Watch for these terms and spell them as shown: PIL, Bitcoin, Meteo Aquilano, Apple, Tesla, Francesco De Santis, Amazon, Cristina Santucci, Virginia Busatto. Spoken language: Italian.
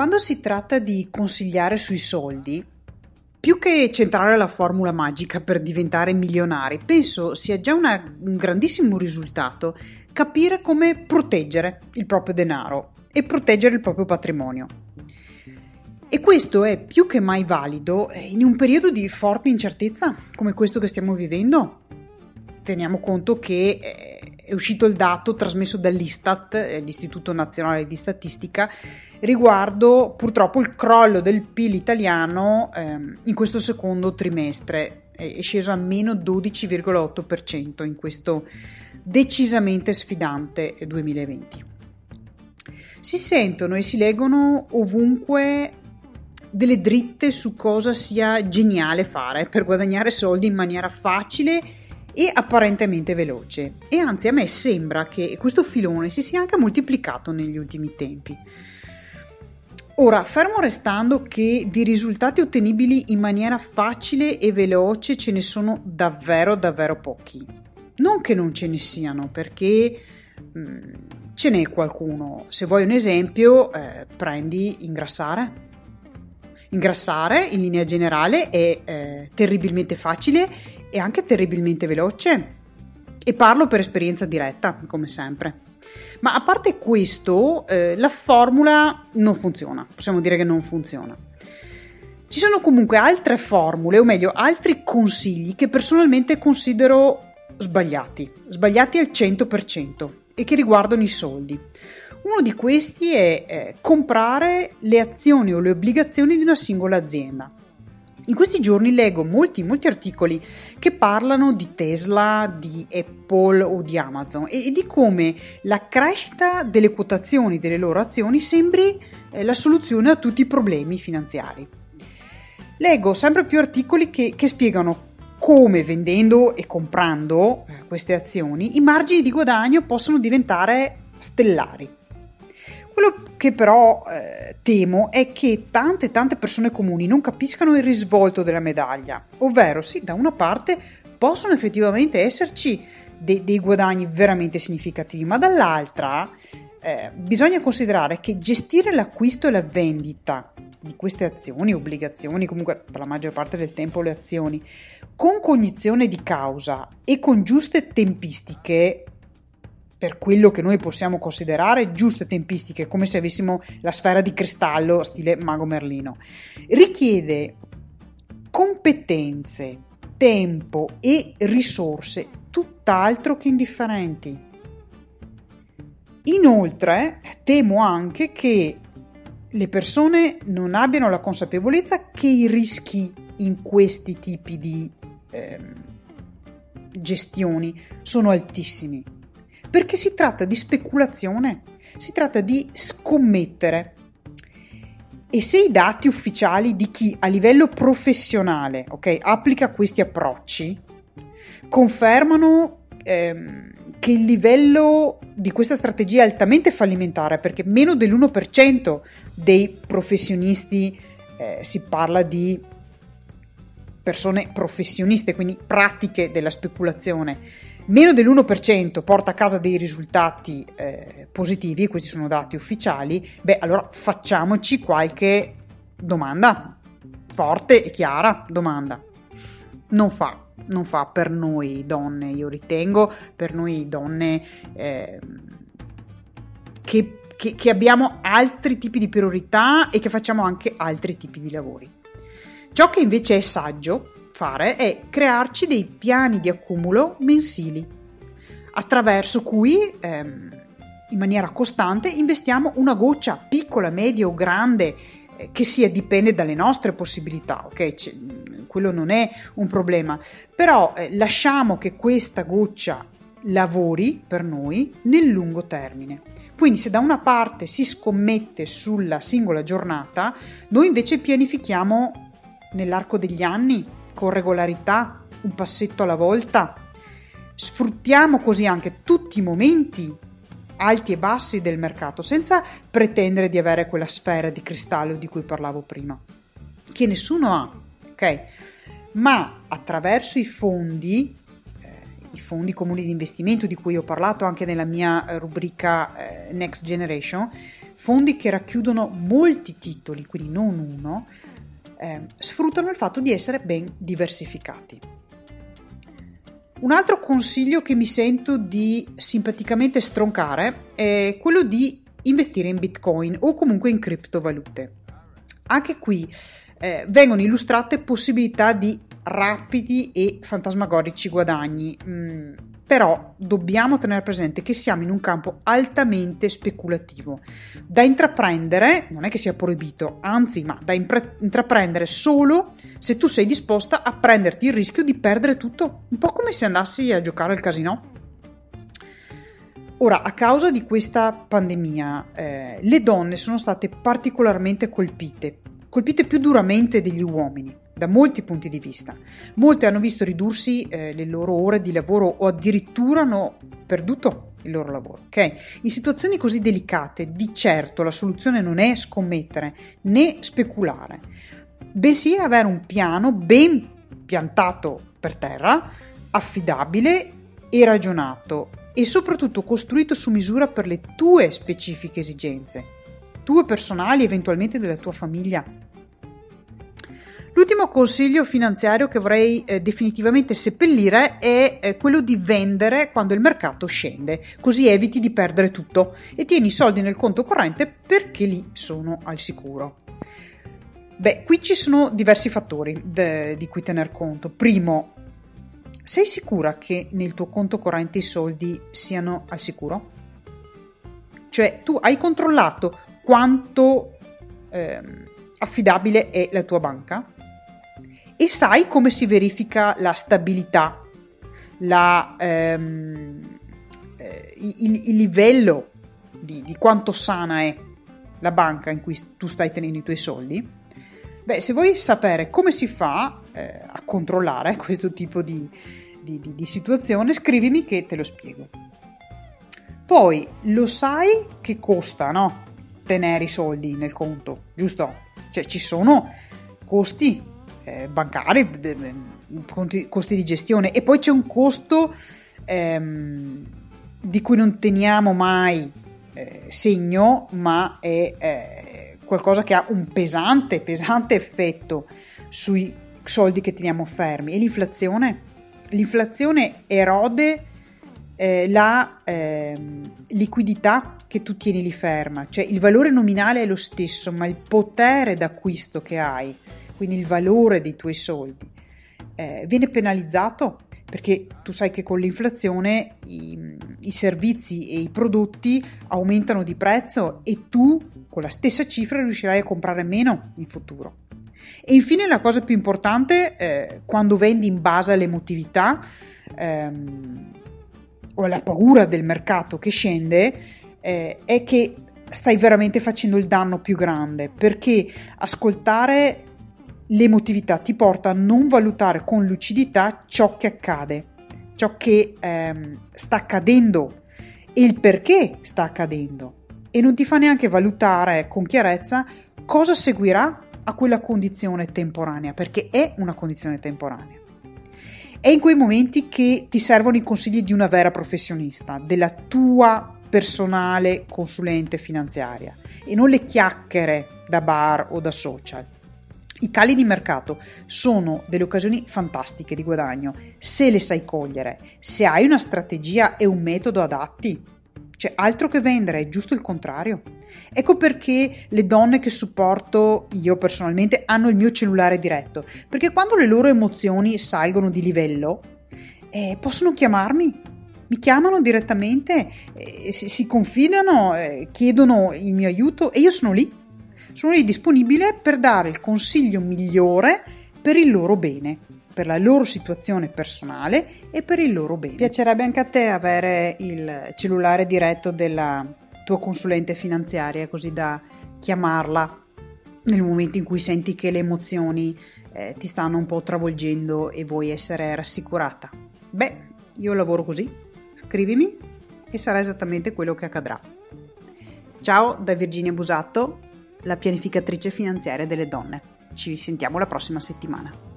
Quando si tratta di consigliare sui soldi, più che centrare la formula magica per diventare milionari, penso sia già un grandissimo risultato capire come proteggere il proprio denaro e proteggere il proprio patrimonio. E questo è più che mai valido in un periodo di forte incertezza come questo che stiamo vivendo. Teniamo conto che è uscito il dato trasmesso dall'Istat, l'Istituto Nazionale di Statistica, riguardo purtroppo il crollo del PIL italiano in questo secondo trimestre, è sceso a meno 12,8% in questo decisamente sfidante 2020. Si sentono e si leggono ovunque delle dritte su cosa sia geniale fare per guadagnare soldi in maniera facile e apparentemente veloce, e anzi a me sembra che questo filone si sia anche moltiplicato negli ultimi tempi. Ora, fermo restando che di risultati ottenibili in maniera facile e veloce ce ne sono davvero pochi, non che non ce ne siano, perché ce n'è qualcuno. Se vuoi un esempio, prendi ingrassare. Ingrassare in linea generale è terribilmente facile e anche terribilmente veloce, e parlo per esperienza diretta come sempre, ma a parte questo la formula non funziona, possiamo dire che non funziona. Ci sono comunque altre formule, o meglio altri consigli, che personalmente considero sbagliati al 100% e che riguardano i soldi. Uno di questi è comprare le azioni o le obbligazioni di una singola azienda. In questi giorni leggo molti articoli che parlano di Tesla, di Apple o di Amazon e di come la crescita delle quotazioni delle loro azioni sembri la soluzione a tutti i problemi finanziari. Leggo sempre più articoli che spiegano come vendendo e comprando queste azioni i margini di guadagno possono diventare stellari. Quello che però temo è che tante persone comuni non capiscano il risvolto della medaglia, ovvero sì, da una parte possono effettivamente esserci dei guadagni veramente significativi, ma dall'altra bisogna considerare che gestire l'acquisto e la vendita di queste azioni, obbligazioni, comunque per la maggior parte del tempo le azioni, con cognizione di causa e con giuste tempistiche, per quello che noi possiamo considerare giuste tempistiche, come se avessimo la sfera di cristallo stile Mago Merlino, richiede competenze, tempo e risorse tutt'altro che indifferenti. Inoltre, temo anche che le persone non abbiano la consapevolezza che i rischi in questi tipi di gestioni sono altissimi. Perché si tratta di speculazione, si tratta di scommettere. E se i dati ufficiali di chi a livello professionale, applica questi approcci, confermano che il livello di questa strategia è altamente fallimentare, perché meno dell'1% dei professionisti, si parla di persone professioniste, quindi pratiche della speculazione, meno dell'1% porta a casa dei risultati positivi, e questi sono dati ufficiali, allora facciamoci qualche domanda, forte e chiara domanda. Non fa per noi donne, io ritengo, per noi donne che abbiamo altri tipi di priorità e che facciamo anche altri tipi di lavori. Ciò che invece è saggio fare è crearci dei piani di accumulo mensili, attraverso cui in maniera costante investiamo una goccia piccola, media o grande, che sia, dipende dalle nostre possibilità, quello non è un problema, però lasciamo che questa goccia lavori per noi nel lungo termine. Quindi se da una parte si scommette sulla singola giornata, noi invece pianifichiamo nell'arco degli anni, con regolarità, un passetto alla volta. Sfruttiamo così anche tutti i momenti alti e bassi del mercato, senza pretendere di avere quella sfera di cristallo di cui parlavo prima, che nessuno ha, ma attraverso i fondi i fondi comuni di investimento di cui ho parlato anche nella mia rubrica Next Generation, fondi che racchiudono molti titoli, quindi non uno, sfruttano il fatto di essere ben diversificati. Un altro consiglio che mi sento di simpaticamente stroncare è quello di investire in Bitcoin o comunque in criptovalute. Anche qui vengono illustrate possibilità di rapidi e fantasmagorici guadagni, però dobbiamo tenere presente che siamo in un campo altamente speculativo, da intraprendere non è che sia proibito, anzi, ma da intraprendere solo se tu sei disposta a prenderti il rischio di perdere tutto, un po' come se andassi a giocare al casinò. Ora, a causa di questa pandemia, le donne sono state particolarmente colpite più duramente degli uomini, da molti punti di vista. Molte hanno visto ridursi le loro ore di lavoro o addirittura hanno perduto il loro lavoro. Okay? In situazioni così delicate, di certo la soluzione non è scommettere né speculare, bensì avere un piano ben piantato per terra, affidabile e ragionato, e soprattutto costruito su misura per le tue specifiche esigenze, tue personali, eventualmente della tua famiglia. L'ultimo consiglio finanziario che vorrei definitivamente seppellire è quello di vendere quando il mercato scende, così eviti di perdere tutto e tieni i soldi nel conto corrente perché lì sono al sicuro. Beh, qui ci sono diversi fattori di cui tener conto. Primo, sei sicura che nel tuo conto corrente i soldi siano al sicuro? Cioè, tu hai controllato quanto affidabile è la tua banca? E sai come si verifica la stabilità, il livello di quanto sana è la banca in cui tu stai tenendo i tuoi soldi? Beh, se vuoi sapere come si fa a controllare questo tipo di situazione, scrivimi che te lo spiego. Poi, lo sai che costa, no? Tenere i soldi nel conto, giusto? Cioè, ci sono costi bancari, costi di gestione, e poi c'è un costo di cui non teniamo mai segno, ma è qualcosa che ha un pesante effetto sui soldi che teniamo fermi. E l'inflazione erode la liquidità che tu tieni lì ferma, cioè il valore nominale è lo stesso, ma il potere d'acquisto che hai, quindi il valore dei tuoi soldi, viene penalizzato, perché tu sai che con l'inflazione i servizi e i prodotti aumentano di prezzo e tu con la stessa cifra riuscirai a comprare meno in futuro. E infine la cosa più importante, quando vendi in base all'emotività o alla paura del mercato che scende, è che stai veramente facendo il danno più grande, perché ascoltare l'emotività ti porta a non valutare con lucidità ciò che accade, ciò che sta accadendo e il perché sta accadendo, e non ti fa neanche valutare con chiarezza cosa seguirà a quella condizione temporanea, perché è una condizione temporanea. È in quei momenti che ti servono i consigli di una vera professionista, della tua personale consulente finanziaria, e non le chiacchiere da bar o da social. I cali di mercato sono delle occasioni fantastiche di guadagno, se le sai cogliere, se hai una strategia e un metodo adatti. Cioè, altro che vendere, è giusto il contrario. Ecco perché le donne che supporto io personalmente hanno il mio cellulare diretto, perché quando le loro emozioni salgono di livello, possono chiamarmi, mi chiamano direttamente, si confidano, chiedono il mio aiuto e io sono lì disponibile per dare il consiglio migliore per il loro bene, per la loro situazione personale e per il loro bene. Piacerebbe anche a te avere il cellulare diretto della tua consulente finanziaria, così da chiamarla nel momento in cui senti che le emozioni ti stanno un po' travolgendo e vuoi essere rassicurata? Beh, io lavoro così, scrivimi e sarà esattamente quello che accadrà. Ciao da Virginia Busatto, la pianificatrice finanziaria delle donne. Ci sentiamo la prossima settimana.